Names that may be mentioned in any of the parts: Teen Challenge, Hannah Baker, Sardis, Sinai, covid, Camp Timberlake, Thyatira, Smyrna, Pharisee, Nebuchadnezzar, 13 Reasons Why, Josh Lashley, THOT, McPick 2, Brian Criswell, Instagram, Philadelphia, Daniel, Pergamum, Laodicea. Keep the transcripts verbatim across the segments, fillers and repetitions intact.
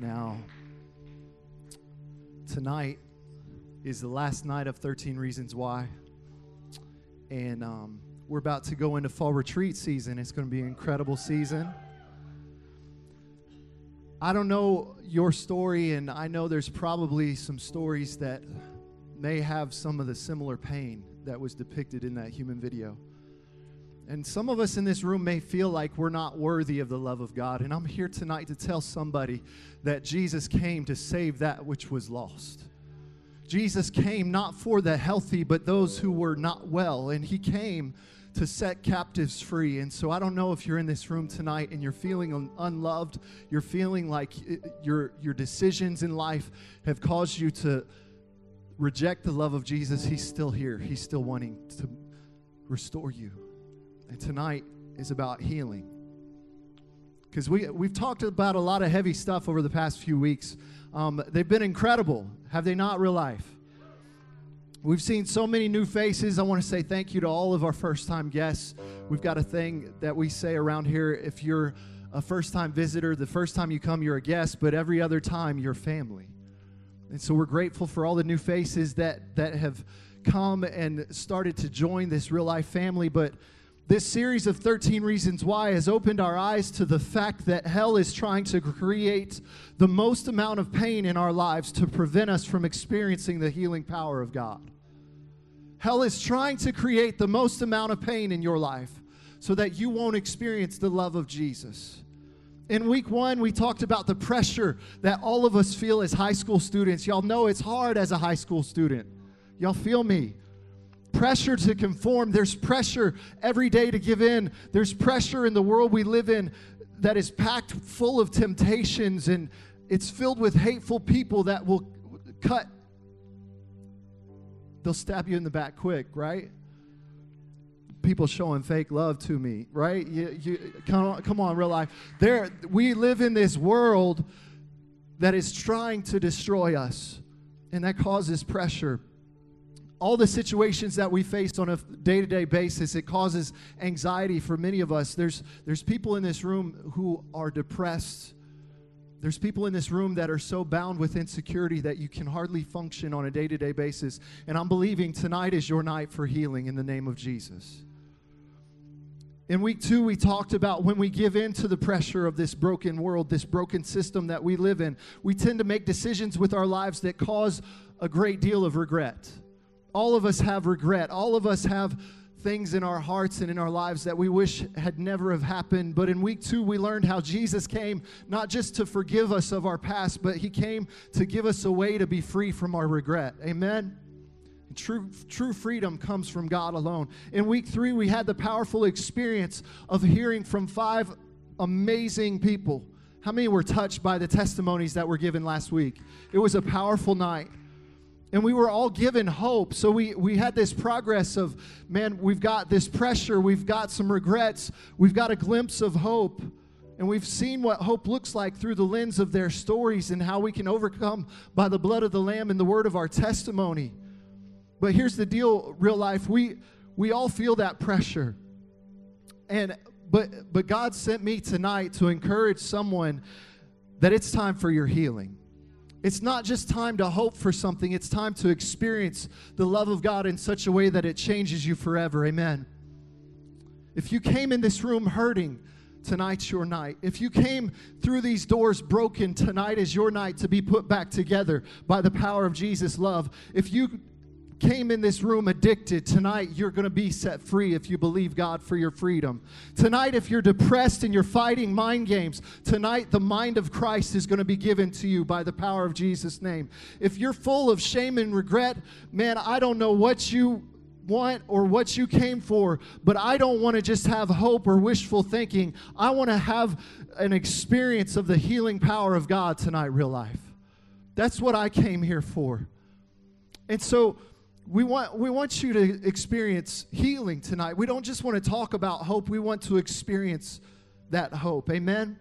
now. Tonight is the last night of thirteen Reasons Why, and um, we're about to go into fall retreat season. It's going to be an incredible season. I don't know your story, and I know there's probably some stories that may have some of the similar pain that was depicted in that human video. And some of us in this room may feel like we're not worthy of the love of God. And I'm here tonight to tell somebody that Jesus came to save that which was lost. Jesus came not for the healthy, but those who were not well. And he came to set captives free. And so I don't know if you're in this room tonight and you're feeling unloved. You're feeling like your, your decisions in life have caused you to reject the love of Jesus. He's still here. He's still wanting to restore you. And tonight is about healing. Because we, we've talked about a lot of heavy stuff over the past few weeks. Um, they've been incredible, have they not, real life? We've seen so many new faces. I want to say thank you to all of our first-time guests. We've got a thing that we say around here. If you're a first-time visitor, the first time you come, you're a guest, but every other time, you're family. And so we're grateful for all the new faces that, that have come and started to join this real life family, but this series of thirteen Reasons Why has opened our eyes to the fact that hell is trying to create the most amount of pain in our lives to prevent us from experiencing the healing power of God. Hell is trying to create the most amount of pain in your life so that you won't experience the love of Jesus. In week one, we talked about the pressure that all of us feel as high school students. Y'all know it's hard as a high school student. Y'all feel me? Pressure to conform. There's pressure every day to give in. There's pressure in the world we live in that is packed full of temptations, and it's filled with hateful people that will cut. They'll stab you in the back quick, right? People showing fake love to me, right? You, you, come on, come on, real life. There, we live in this world that is trying to destroy us, and that causes pressure. All the situations that we face on a day-to-day basis, it causes anxiety for many of us. There's, there's people in this room who are depressed. There's people in this room that are so bound with insecurity that you can hardly function on a day-to-day basis. And I'm believing tonight is your night for healing in the name of Jesus. In week two, we talked about when we give in to the pressure of this broken world, this broken system that we live in, we tend to make decisions with our lives that cause a great deal of regret. All of us have regret. All of us have things in our hearts and in our lives that we wish had never have happened. But in week two, we learned how Jesus came not just to forgive us of our past, but he came to give us a way to be free from our regret. Amen? True, true freedom comes from God alone. In week three, we had the powerful experience of hearing from five amazing people. How many were touched by the testimonies that were given last week? It was a powerful night. And we were all given hope. So we, we had this progress of, man, we've got this pressure. We've got some regrets. We've got a glimpse of hope. And we've seen what hope looks like through the lens of their stories and how we can overcome by the blood of the Lamb and the word of our testimony. But here's the deal, real life. We, we all feel that pressure. And but, but God sent me tonight to encourage someone that it's time for your healing. It's not just time to hope for something. It's time to experience the love of God in such a way that it changes you forever. Amen. If you came in this room hurting, tonight's your night. If you came through these doors broken, tonight is your night to be put back together by the power of Jesus' love. If you came in this room addicted, tonight you're going to be set free if you believe God for your freedom. Tonight, if you're depressed and you're fighting mind games, tonight the mind of Christ is going to be given to you by the power of Jesus' name. If you're full of shame and regret, man, I don't know what you want or what you came for, but I don't want to just have hope or wishful thinking. I want to have an experience of the healing power of God tonight, real life. That's what I came here for. And so We want, we want you to experience healing tonight. We don't just want to talk about hope. We want to experience that hope. Amen?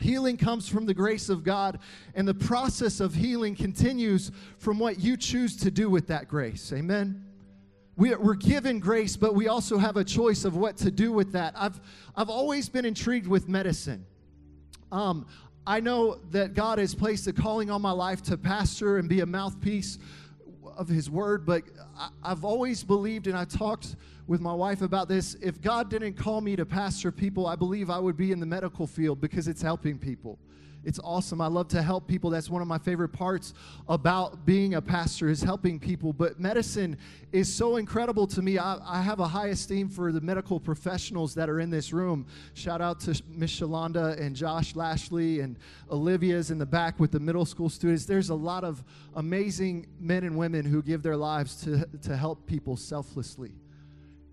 Healing comes from the grace of God, and the process of healing continues from what you choose to do with that grace. Amen? We, we're given grace, but we also have a choice of what to do with that. I've, I've always been intrigued with medicine. Um, I know that God has placed a calling on my life to pastor and be a mouthpiece of His Word, but I've always believed, and I talked with my wife about this, if God didn't call me to pastor people, I believe I would be in the medical field because it's helping people. It's awesome. I love to help people. That's one of my favorite parts about being a pastor is helping people. But medicine is so incredible to me. I, I have a high esteem for the medical professionals that are in this room. Shout out to Miss Shalonda and Josh Lashley, and Olivia's in the back with the middle school students. There's a lot of amazing men and women who give their lives to, to help people selflessly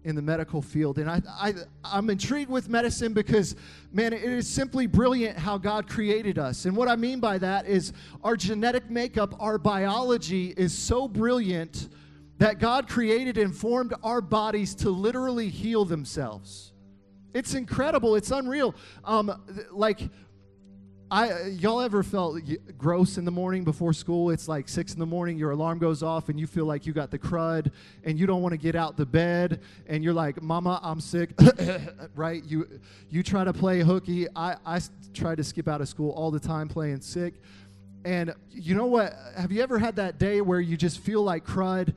in the medical field. And I, I, I'm intrigued with medicine because, man, it is simply brilliant how God created us. And what I mean by that is our genetic makeup, our biology is so brilliant that God created and formed our bodies to literally heal themselves. It's incredible. It's unreal. Um, like, I, y'all ever felt gross in the morning before school? It's like six in the morning, your alarm goes off, and you feel like you got the crud, and you don't want to get out the bed, and you're like, Mama, I'm sick, right? You you try to play hooky. I, I try to skip out of school all the time playing sick. And you know what? Have you ever had that day where you just feel like crud,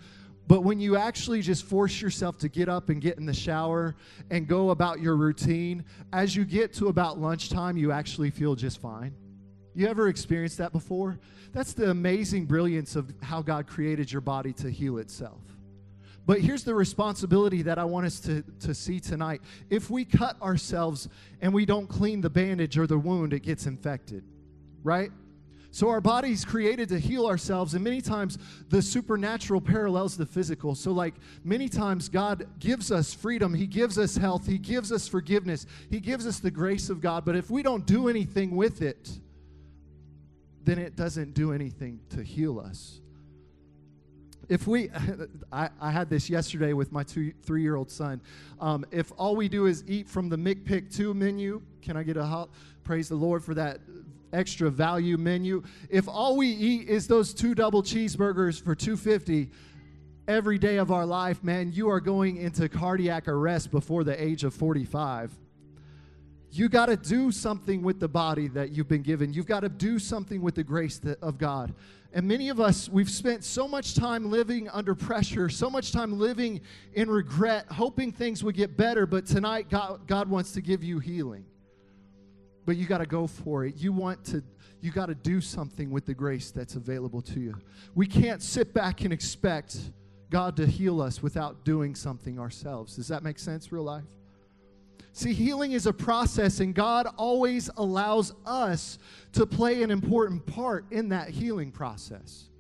but when you actually just force yourself to get up and get in the shower and go about your routine, as you get to about lunchtime, you actually feel just fine? You ever experienced that before? That's the amazing brilliance of how God created your body to heal itself. But here's the responsibility that I want us to, to see tonight. If we cut ourselves and we don't clean the bandage or the wound, it gets infected, right? So our body's created to heal ourselves, and many times the supernatural parallels the physical. So like many times God gives us freedom, He gives us health, He gives us forgiveness, He gives us the grace of God, but if we don't do anything with it, then it doesn't do anything to heal us. If we, I, I had this yesterday with my two, three-year-old son. Um, if all we do is eat from the McPick two menu, can I get a hot, praise the Lord for that extra value menu. If all we eat is those two double cheeseburgers for two fifty every day of our life, man, you are going into cardiac arrest before the age of forty-five. You got to do something with the body that you've been given. You've got to do something with the grace that, of God. And many of us, we've spent so much time living under pressure, so much time living in regret, hoping things would get better, but tonight God, God wants to give you healing. But you got to go for it. You want to, you got to do something with the grace that's available to you. We can't sit back and expect God to heal us without doing something ourselves. Does that make sense, real life? See, healing is a process, and God always allows us to play an important part in that healing process.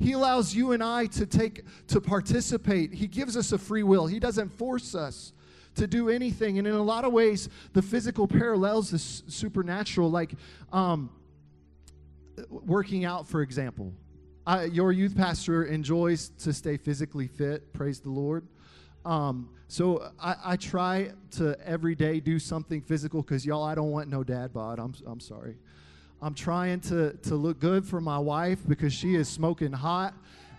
He allows you and I to take, to participate. He gives us a free will. He doesn't force us to do anything. And in a lot of ways, the physical parallels the supernatural, like um, working out, for example. I, your youth pastor enjoys to stay physically fit, praise the Lord. Um, so I, I try to every day do something physical because, y'all, I don't want no dad bod. I'm, I'm sorry. I'm trying to, to look good for my wife because she is smoking hot.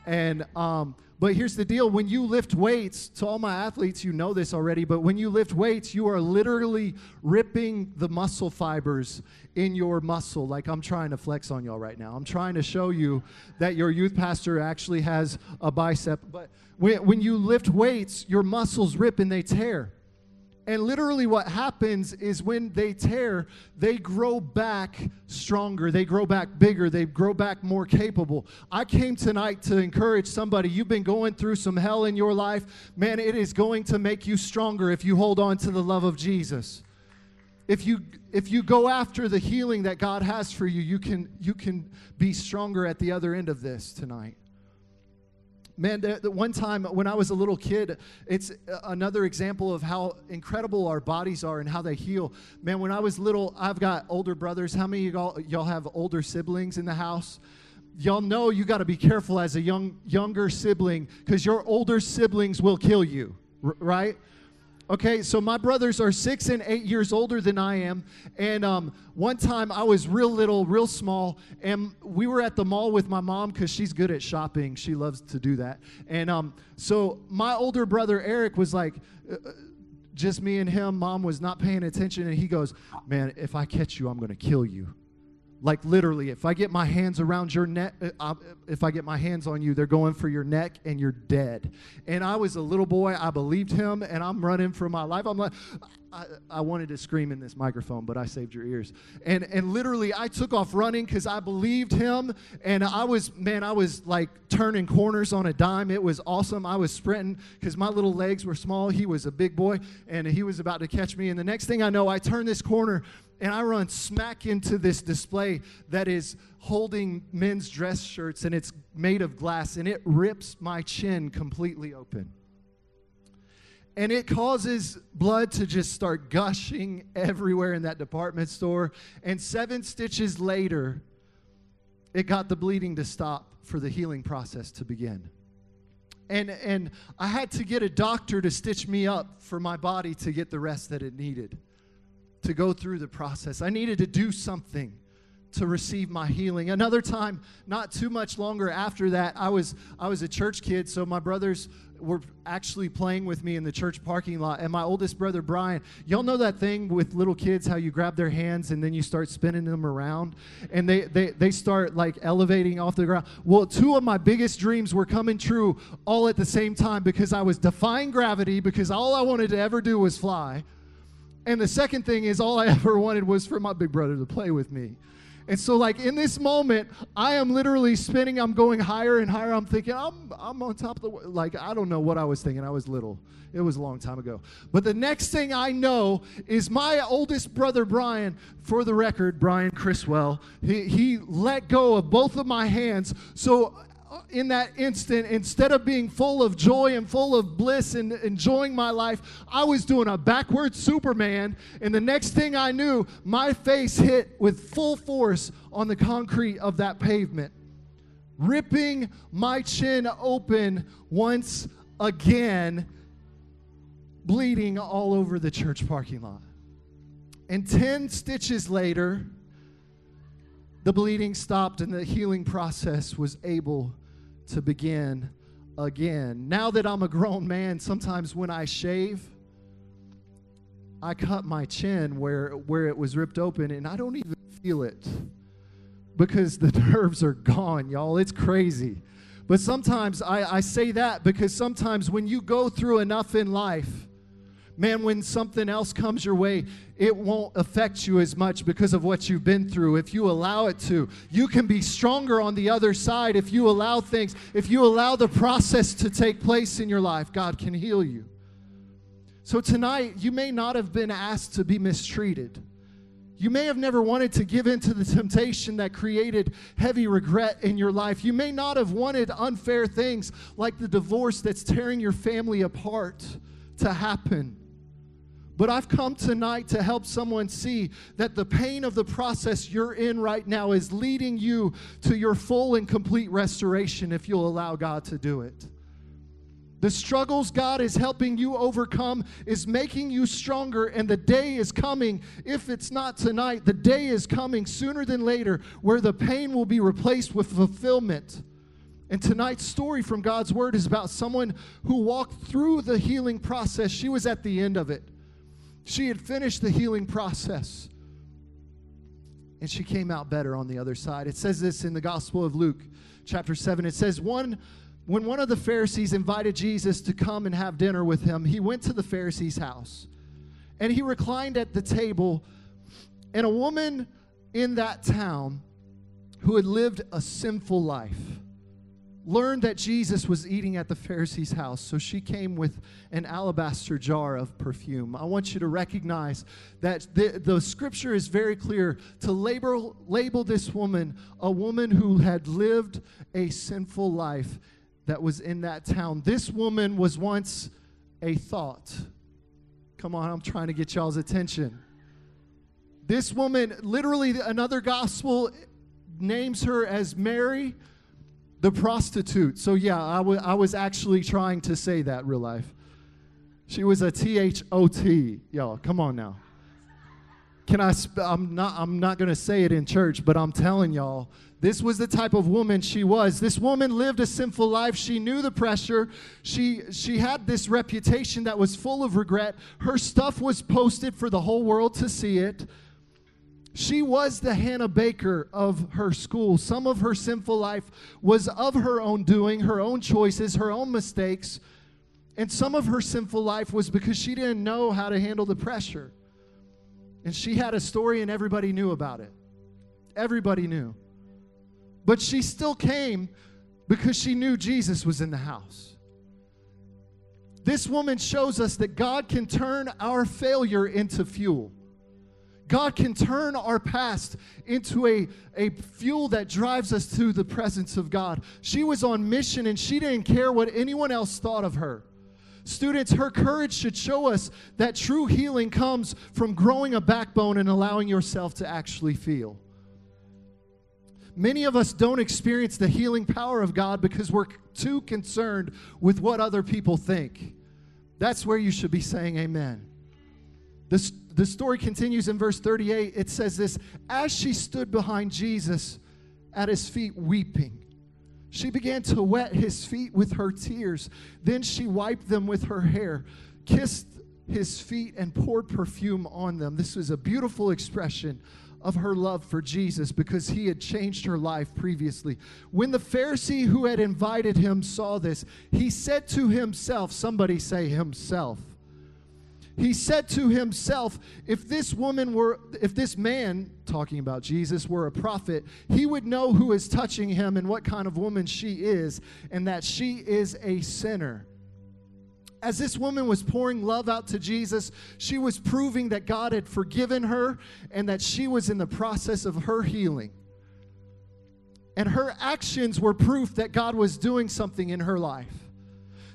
And um, but here's the deal. When you lift weights, to all my athletes, you know this already, but when you lift weights, you are literally ripping the muscle fibers in your muscle. Like I'm trying to flex on y'all right now. I'm trying to show you that your youth pastor actually has a bicep. But when, when you lift weights, your muscles rip and they tear. And literally what happens is when they tear, they grow back stronger. They grow back bigger. They grow back more capable. I came tonight to encourage somebody. You've been going through some hell in your life. Man, it is going to make you stronger if you hold on to the love of Jesus. If you if you go after the healing that God has for you, you can, you can be stronger at the other end of this tonight. Man, the one time when I was a little kid, it's another example of how incredible our bodies are and how they heal. Man, when I was little, I've got older brothers. How many of y'all, y'all have older siblings in the house? Y'all know you got to be careful as a young younger sibling because your older siblings will kill you, right? Okay, so my brothers are six and eight years older than I am, and um, one time I was real little, real small, and we were at the mall with my mom because she's good at shopping. She loves to do that, and um, so my older brother Eric was like, uh, just me and him. Mom was not paying attention, and he goes, "Man, if I catch you, I'm going to kill you." Like literally, if I get my hands around your neck, if I get my hands on you, they're going for your neck and you're dead. And I was a little boy. I believed him, and I'm running for my life. I'm like, I, I wanted to scream in this microphone, but I saved your ears. And and literally, I took off running because I believed him. And I was, man, I was like turning corners on a dime. It was awesome. I was sprinting because my little legs were small. He was a big boy, and he was about to catch me. And the next thing I know, I turn this corner. And I run smack into this display that is holding men's dress shirts, and it's made of glass, and it rips my chin completely open. And it causes blood to just start gushing everywhere in that department store. And seven stitches later, it got the bleeding to stop for the healing process to begin. And, and I had to get a doctor to stitch me up for my body to get the rest that it needed to go through the process. I needed to do something to receive my healing. Another time, not too much longer after that, I was I was a church kid, so my brothers were actually playing with me in the church parking lot, and my oldest brother, Brian, y'all know that thing with little kids, how you grab their hands and then you start spinning them around, and they, they, they start, like, elevating off the ground. Well, two of my biggest dreams were coming true all at the same time because I was defying gravity because all I wanted to ever do was fly. And the second thing is all I ever wanted was for my big brother to play with me. And so, like, in this moment, I am literally spinning. I'm going higher and higher. I'm thinking, I'm, I'm on top of the world. Like, I don't know what I was thinking. I was little. It was a long time ago. But the next thing I know is my oldest brother, Brian, for the record, Brian Criswell, he, he let go of both of my hands. So in that instant, instead of being full of joy and full of bliss and enjoying my life, I was doing a backward Superman, and the next thing I knew, my face hit with full force on the concrete of that pavement, ripping my chin open once again, bleeding all over the church parking lot. And ten stitches later, the bleeding stopped and the healing process was able to begin again. Now that I'm a grown man, sometimes when I shave, I cut my chin where, where it was ripped open, and I don't even feel it because the nerves are gone, y'all. It's crazy. But sometimes I, I say that because sometimes when you go through enough in life, man, when something else comes your way, it won't affect you as much because of what you've been through. If you allow it to, you can be stronger on the other side if you allow things. If you allow the process to take place in your life, God can heal you. So tonight, you may not have been asked to be mistreated. You may have never wanted to give in to the temptation that created heavy regret in your life. You may not have wanted unfair things like the divorce that's tearing your family apart to happen. But I've come tonight to help someone see that the pain of the process you're in right now is leading you to your full and complete restoration if you'll allow God to do it. The struggles God is helping you overcome is making you stronger, and the day is coming, if it's not tonight, the day is coming sooner than later where the pain will be replaced with fulfillment. And tonight's story from God's Word is about someone who walked through the healing process. She was at the end of it. She had finished the healing process, and she came out better on the other side. It says this in the Gospel of Luke, chapter seven. It says, one, when one of the Pharisees invited Jesus to come and have dinner with him, he went to the Pharisee's house, and he reclined at the table, and a woman in that town who had lived a sinful life learned that Jesus was eating at the Pharisee's house, so she came with an alabaster jar of perfume. I want you to recognize that the, the scripture is very clear to label, label this woman a woman who had lived a sinful life that was in that town. This woman was once a thought. Come on, I'm trying to get y'all's attention. This woman, literally another gospel names her as Mary, the prostitute. So yeah, I, w- I was actually trying to say that real life. She was a T H O T. Y'all, come on now. Can I, sp- I'm not, I'm not going to say it in church, but I'm telling y'all, this was the type of woman she was. This woman lived a sinful life. She knew the pressure. She, she had this reputation that was full of regret. Her stuff was posted for the whole world to see it. She was the Hannah Baker of her school. Some of her sinful life was of her own doing, her own choices, her own mistakes. And some of her sinful life was because she didn't know how to handle the pressure. And she had a story and everybody knew about it. Everybody knew. But she still came because she knew Jesus was in the house. This woman shows us that God can turn our failure into fuel. God can turn our past into a, a fuel that drives us to the presence of God. She was on mission, and she didn't care what anyone else thought of her. Students, her courage should show us that true healing comes from growing a backbone and allowing yourself to actually feel. Many of us don't experience the healing power of God because we're too concerned with what other people think. That's where you should be saying amen. This The story continues in verse thirty-eight. It says this, as she stood behind Jesus at his feet weeping, she began to wet his feet with her tears. Then she wiped them with her hair, kissed his feet, and poured perfume on them. This was a beautiful expression of her love for Jesus because he had changed her life previously. When the Pharisee who had invited him saw this, he said to himself, somebody say himself. He said to himself, if this woman were, if this man, talking about Jesus, were a prophet, he would know who is touching him and what kind of woman she is, and that she is a sinner. As this woman was pouring love out to Jesus, she was proving that God had forgiven her and that she was in the process of her healing. And her actions were proof that God was doing something in her life.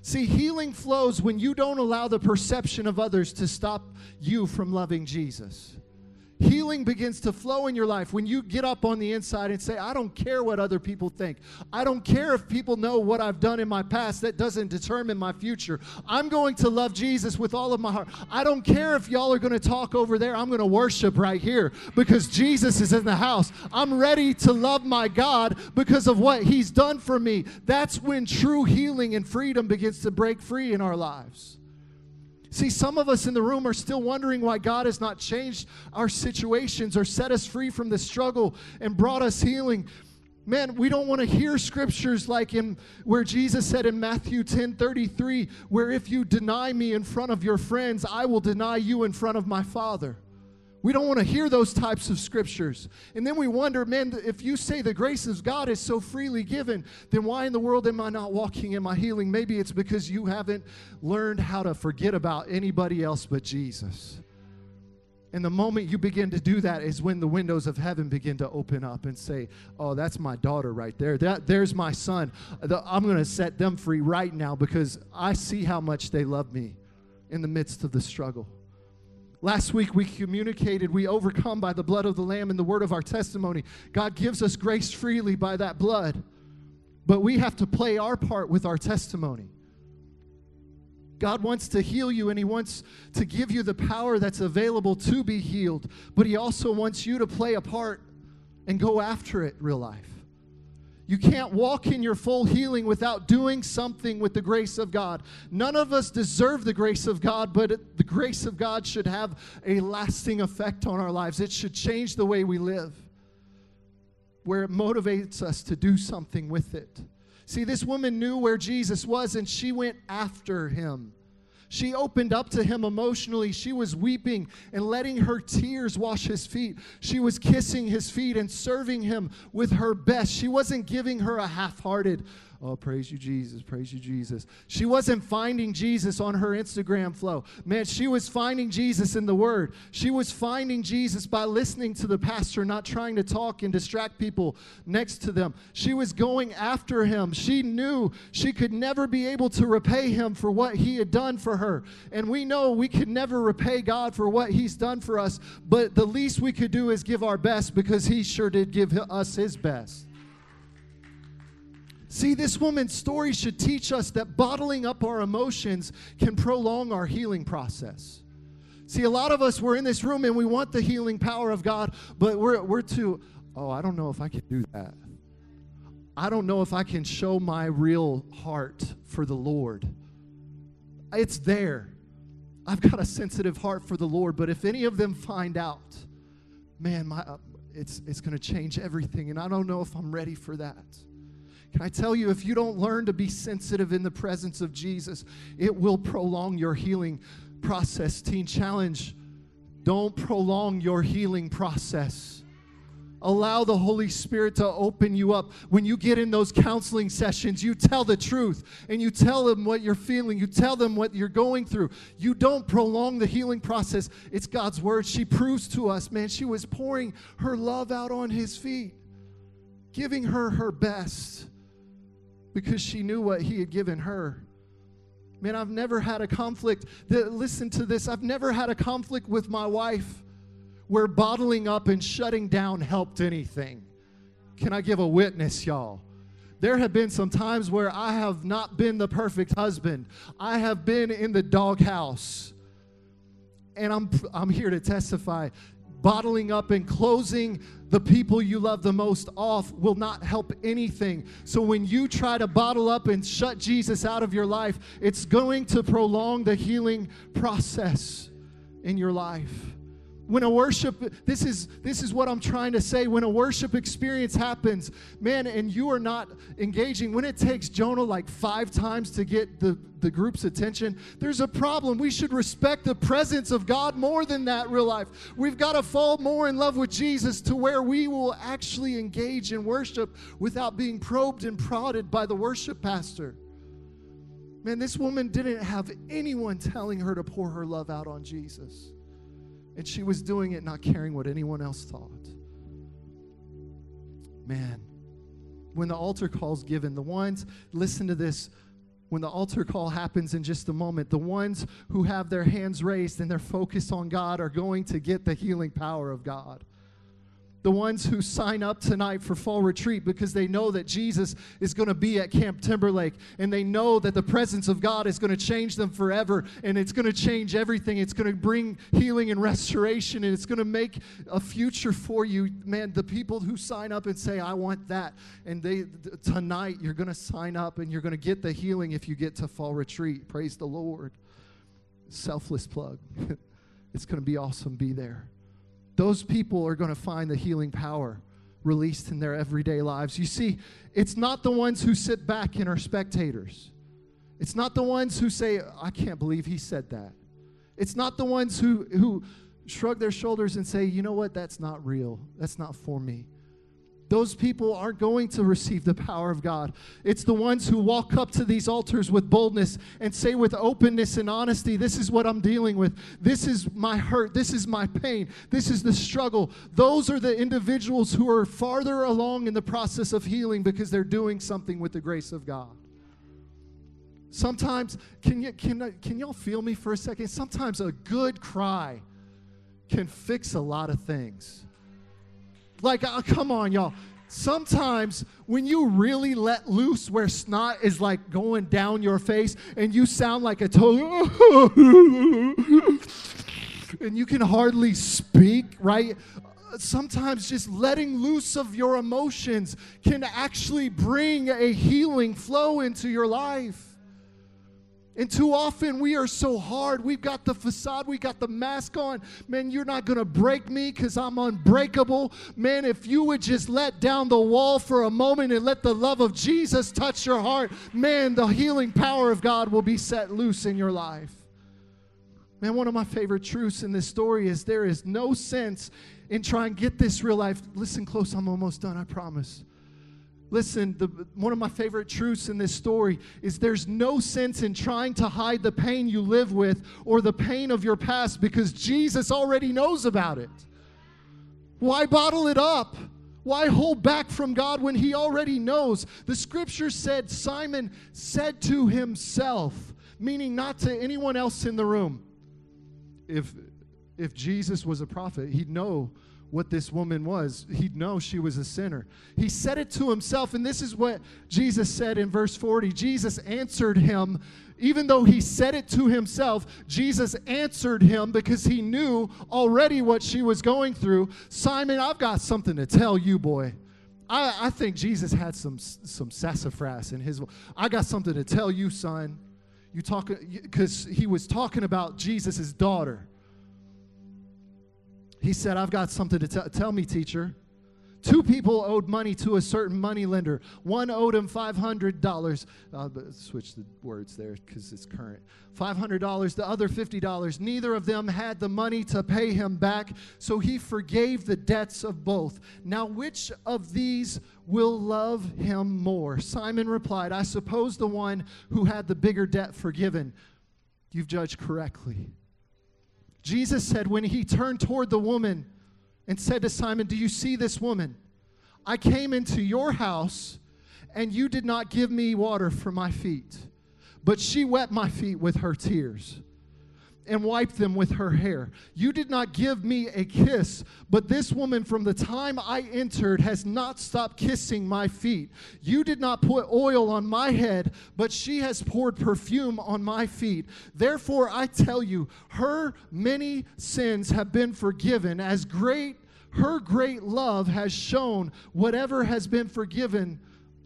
See, healing flows when you don't allow the perception of others to stop you from loving Jesus. Healing begins to flow in your life when you get up on the inside and say, I don't care what other people think. I don't care if people know what I've done in my past. That doesn't determine my future. I'm going to love Jesus with all of my heart. I don't care if y'all are going to talk over there. I'm going to worship right here because Jesus is in the house. I'm ready to love my God because of what he's done for me. That's when true healing and freedom begins to break free in our lives. See, some of us in the room are still wondering why God has not changed our situations or set us free from the struggle and brought us healing. Man, we don't want to hear scriptures like in where Jesus said in Matthew ten thirty-three, where if you deny me in front of your friends, I will deny you in front of my Father. We don't want to hear those types of scriptures. And then we wonder, man, if you say the grace of God is so freely given, then why in the world am I not walking in my healing? Maybe it's because you haven't learned how to forget about anybody else but Jesus. And the moment you begin to do that is when the windows of heaven begin to open up and say, oh, that's my daughter right there. That, there's my son. I'm going to set them free right now because I see how much they love me in the midst of the struggle. Last week we communicated, we overcome by the blood of the Lamb and the word of our testimony. God gives us grace freely by that blood, but we have to play our part with our testimony. God wants to heal you, and he wants to give you the power that's available to be healed, but he also wants you to play a part and go after it in real life. You can't walk in your full healing without doing something with the grace of God. None of us deserve the grace of God, but the grace of God should have a lasting effect on our lives. It should change the way we live, where it motivates us to do something with it. See, this woman knew where Jesus was, and she went after him. She opened up to him emotionally. She was weeping and letting her tears wash his feet. She was kissing his feet and serving him with her best. She wasn't giving her a half-hearted, oh, praise you, Jesus, praise you, Jesus. She wasn't finding Jesus on her Instagram flow. Man, she was finding Jesus in the Word. She was finding Jesus by listening to the pastor, not trying to talk and distract people next to them. She was going after him. She knew she could never be able to repay him for what he had done for her. And we know we could never repay God for what he's done for us, but the least we could do is give our best because he sure did give us his best. See, this woman's story should teach us that bottling up our emotions can prolong our healing process. See, a lot of us, we're in this room and we want the healing power of God, but we're, we're too, oh, I don't know if I can do that. I don't know if I can show my real heart for the Lord. It's there. I've got a sensitive heart for the Lord, but if any of them find out, man, my uh, it's it's going to change everything, and I don't know if I'm ready for that. Can I tell you, if you don't learn to be sensitive in the presence of Jesus, it will prolong your healing process. Teen Challenge, don't prolong your healing process. Allow the Holy Spirit to open you up. When you get in those counseling sessions, you tell the truth, and you tell them what you're feeling. You tell them what you're going through. You don't prolong the healing process. It's God's word. She proves to us, man, she was pouring her love out on his feet, giving her her best because she knew what he had given her. Man, I've never had a conflict. That, listen to this. I've never had a conflict with my wife where bottling up and shutting down helped anything. Can I give a witness, y'all? There have been some times where I have not been the perfect husband. I have been in the doghouse. And I'm, I'm here to testify. Bottling up and closing the people you love the most off will not help anything. So when you try to bottle up and shut Jesus out of your life, it's going to prolong the healing process in your life. When a worship, this is, this is what I'm trying to say. When a worship experience happens, man, and you are not engaging, when it takes Jonah like five times to get the, the group's attention, there's a problem. We should respect the presence of God more than that, real life. We've got to fall more in love with Jesus to where we will actually engage in worship without being probed and prodded by the worship pastor. Man, this woman didn't have anyone telling her to pour her love out on Jesus. And she was doing it not caring what anyone else thought. Man, when the altar call's given, the ones, listen to this, when the altar call happens in just a moment, the ones who have their hands raised and their focus on God are going to get the healing power of God. The ones who sign up tonight for fall retreat because they know that Jesus is going to be at Camp Timberlake, and they know that the presence of God is going to change them forever, and it's going to change everything. It's going to bring healing and restoration, and it's going to make a future for you. Man, the people who sign up and say, I want that, and they tonight you're going to sign up and you're going to get the healing if you get to fall retreat. Praise the Lord. Selfless plug. It's going to be awesome. Be there. Those people are going to find the healing power released in their everyday lives. You see, it's not the ones who sit back and are spectators. It's not the ones who say, I can't believe he said that. It's not the ones who, who shrug their shoulders and say, you know what, that's not real. That's not for me. Those people aren't going to receive the power of God. It's the ones who walk up to these altars with boldness and say with openness and honesty, this is what I'm dealing with. This is my hurt. This is my pain. This is the struggle. Those are the individuals who are farther along in the process of healing because they're doing something with the grace of God. Sometimes, can you, can, can y'all feel me for a second? Sometimes a good cry can fix a lot of things. Like, oh, come on, y'all. Sometimes when you really let loose where snot is like going down your face and you sound like a total, and you can hardly speak, right? Sometimes just letting loose of your emotions can actually bring a healing flow into your life. And too often we are so hard. We've got the facade. We got the mask on. Man, you're not going to break me because I'm unbreakable. Man, if you would just let down the wall for a moment and let the love of Jesus touch your heart, man, the healing power of God will be set loose in your life. Man, one of my favorite truths in this story is there is no sense in trying to get this real life. Listen close. I'm almost done. I promise. Listen, the, one of my favorite truths in this story is there's no sense in trying to hide the pain you live with or the pain of your past because Jesus already knows about it. Why bottle it up? Why hold back from God when he already knows? The scripture said Simon said to himself, meaning not to anyone else in the room. If, if Jesus was a prophet, he'd know what this woman was. He'd know she was a sinner. He said it to himself, and this is what Jesus said in verse forty. Jesus answered him. Even though he said it to himself, Jesus answered him because he knew already what she was going through. Simon, I've got something to tell you, boy. I, I think Jesus had some, some sassafras in his. I got something to tell you, son. You talk, because he was talking about Jesus' daughter. He said, I've got something to t- tell me, teacher. Two people owed money to a certain money lender. One owed him five hundred dollars. I'll switch the words there because it's current. five hundred dollars, the other fifty dollars. Neither of them had the money to pay him back, so he forgave the debts of both. Now, which of these will love him more? Simon replied, I suppose the one who had the bigger debt forgiven. You've judged correctly. Jesus said when he turned toward the woman, and said to Simon, do you see this woman? I came into your house, and you did not give me water for my feet, but she wet my feet with her tears and wiped them with her hair. You did not give me a kiss, but this woman from the time I entered has not stopped kissing my feet. You did not put oil on my head, but she has poured perfume on my feet. Therefore, I tell you, her many sins have been forgiven, as great Her great love has shown. Whatever has been forgiven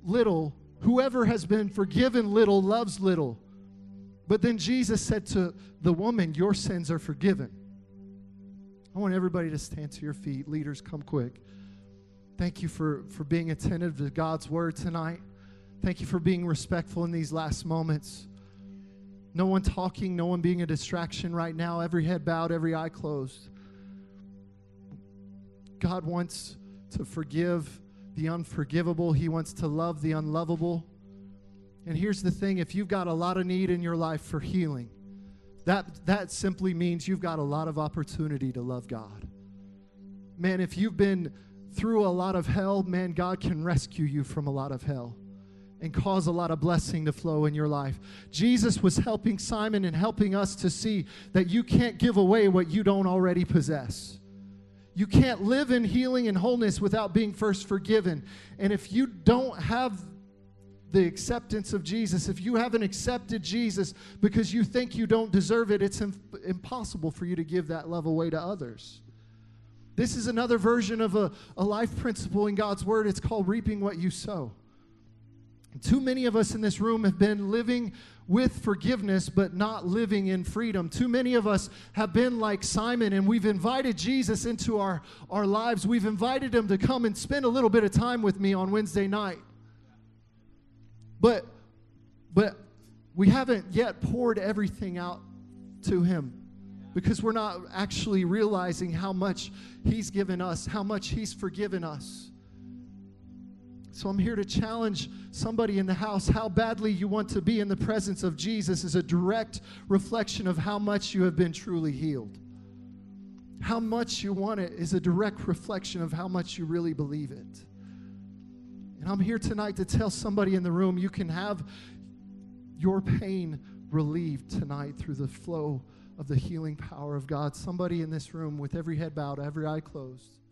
little, whoever has been forgiven little loves little. But then Jesus said to the woman, your sins are forgiven. I want everybody to stand to your feet. Leaders, come quick. Thank you for, for being attentive to God's word tonight. Thank you for being respectful in these last moments. No one talking, no one being a distraction right now. Every head bowed, every eye closed. God wants to forgive the unforgivable. He wants to love the unlovable. And here's the thing, if you've got a lot of need in your life for healing, that, that simply means you've got a lot of opportunity to love God. Man, if you've been through a lot of hell, man, God can rescue you from a lot of hell and cause a lot of blessing to flow in your life. Jesus was helping Simon and helping us to see that you can't give away what you don't already possess. You can't live in healing and wholeness without being first forgiven. And if you don't have the acceptance of Jesus, if you haven't accepted Jesus because you think you don't deserve it, it's im- impossible for you to give that love away to others. This is another version of a, a life principle in God's word. It's called reaping what you sow. And too many of us in this room have been living with forgiveness, but not living in freedom. Too many of us have been like Simon, and we've invited Jesus into our, our lives. We've invited him to come and spend a little bit of time with me on Wednesday night. But but we haven't yet poured everything out to him because we're not actually realizing how much he's given us, how much he's forgiven us. So I'm here to challenge somebody in the house. How badly you want to be in the presence of Jesus is a direct reflection of how much you have been truly healed. How much you want it is a direct reflection of how much you really believe it. And I'm here tonight to tell somebody in the room, you can have your pain relieved tonight through the flow of the healing power of God. Somebody in this room with every head bowed, every eye closed.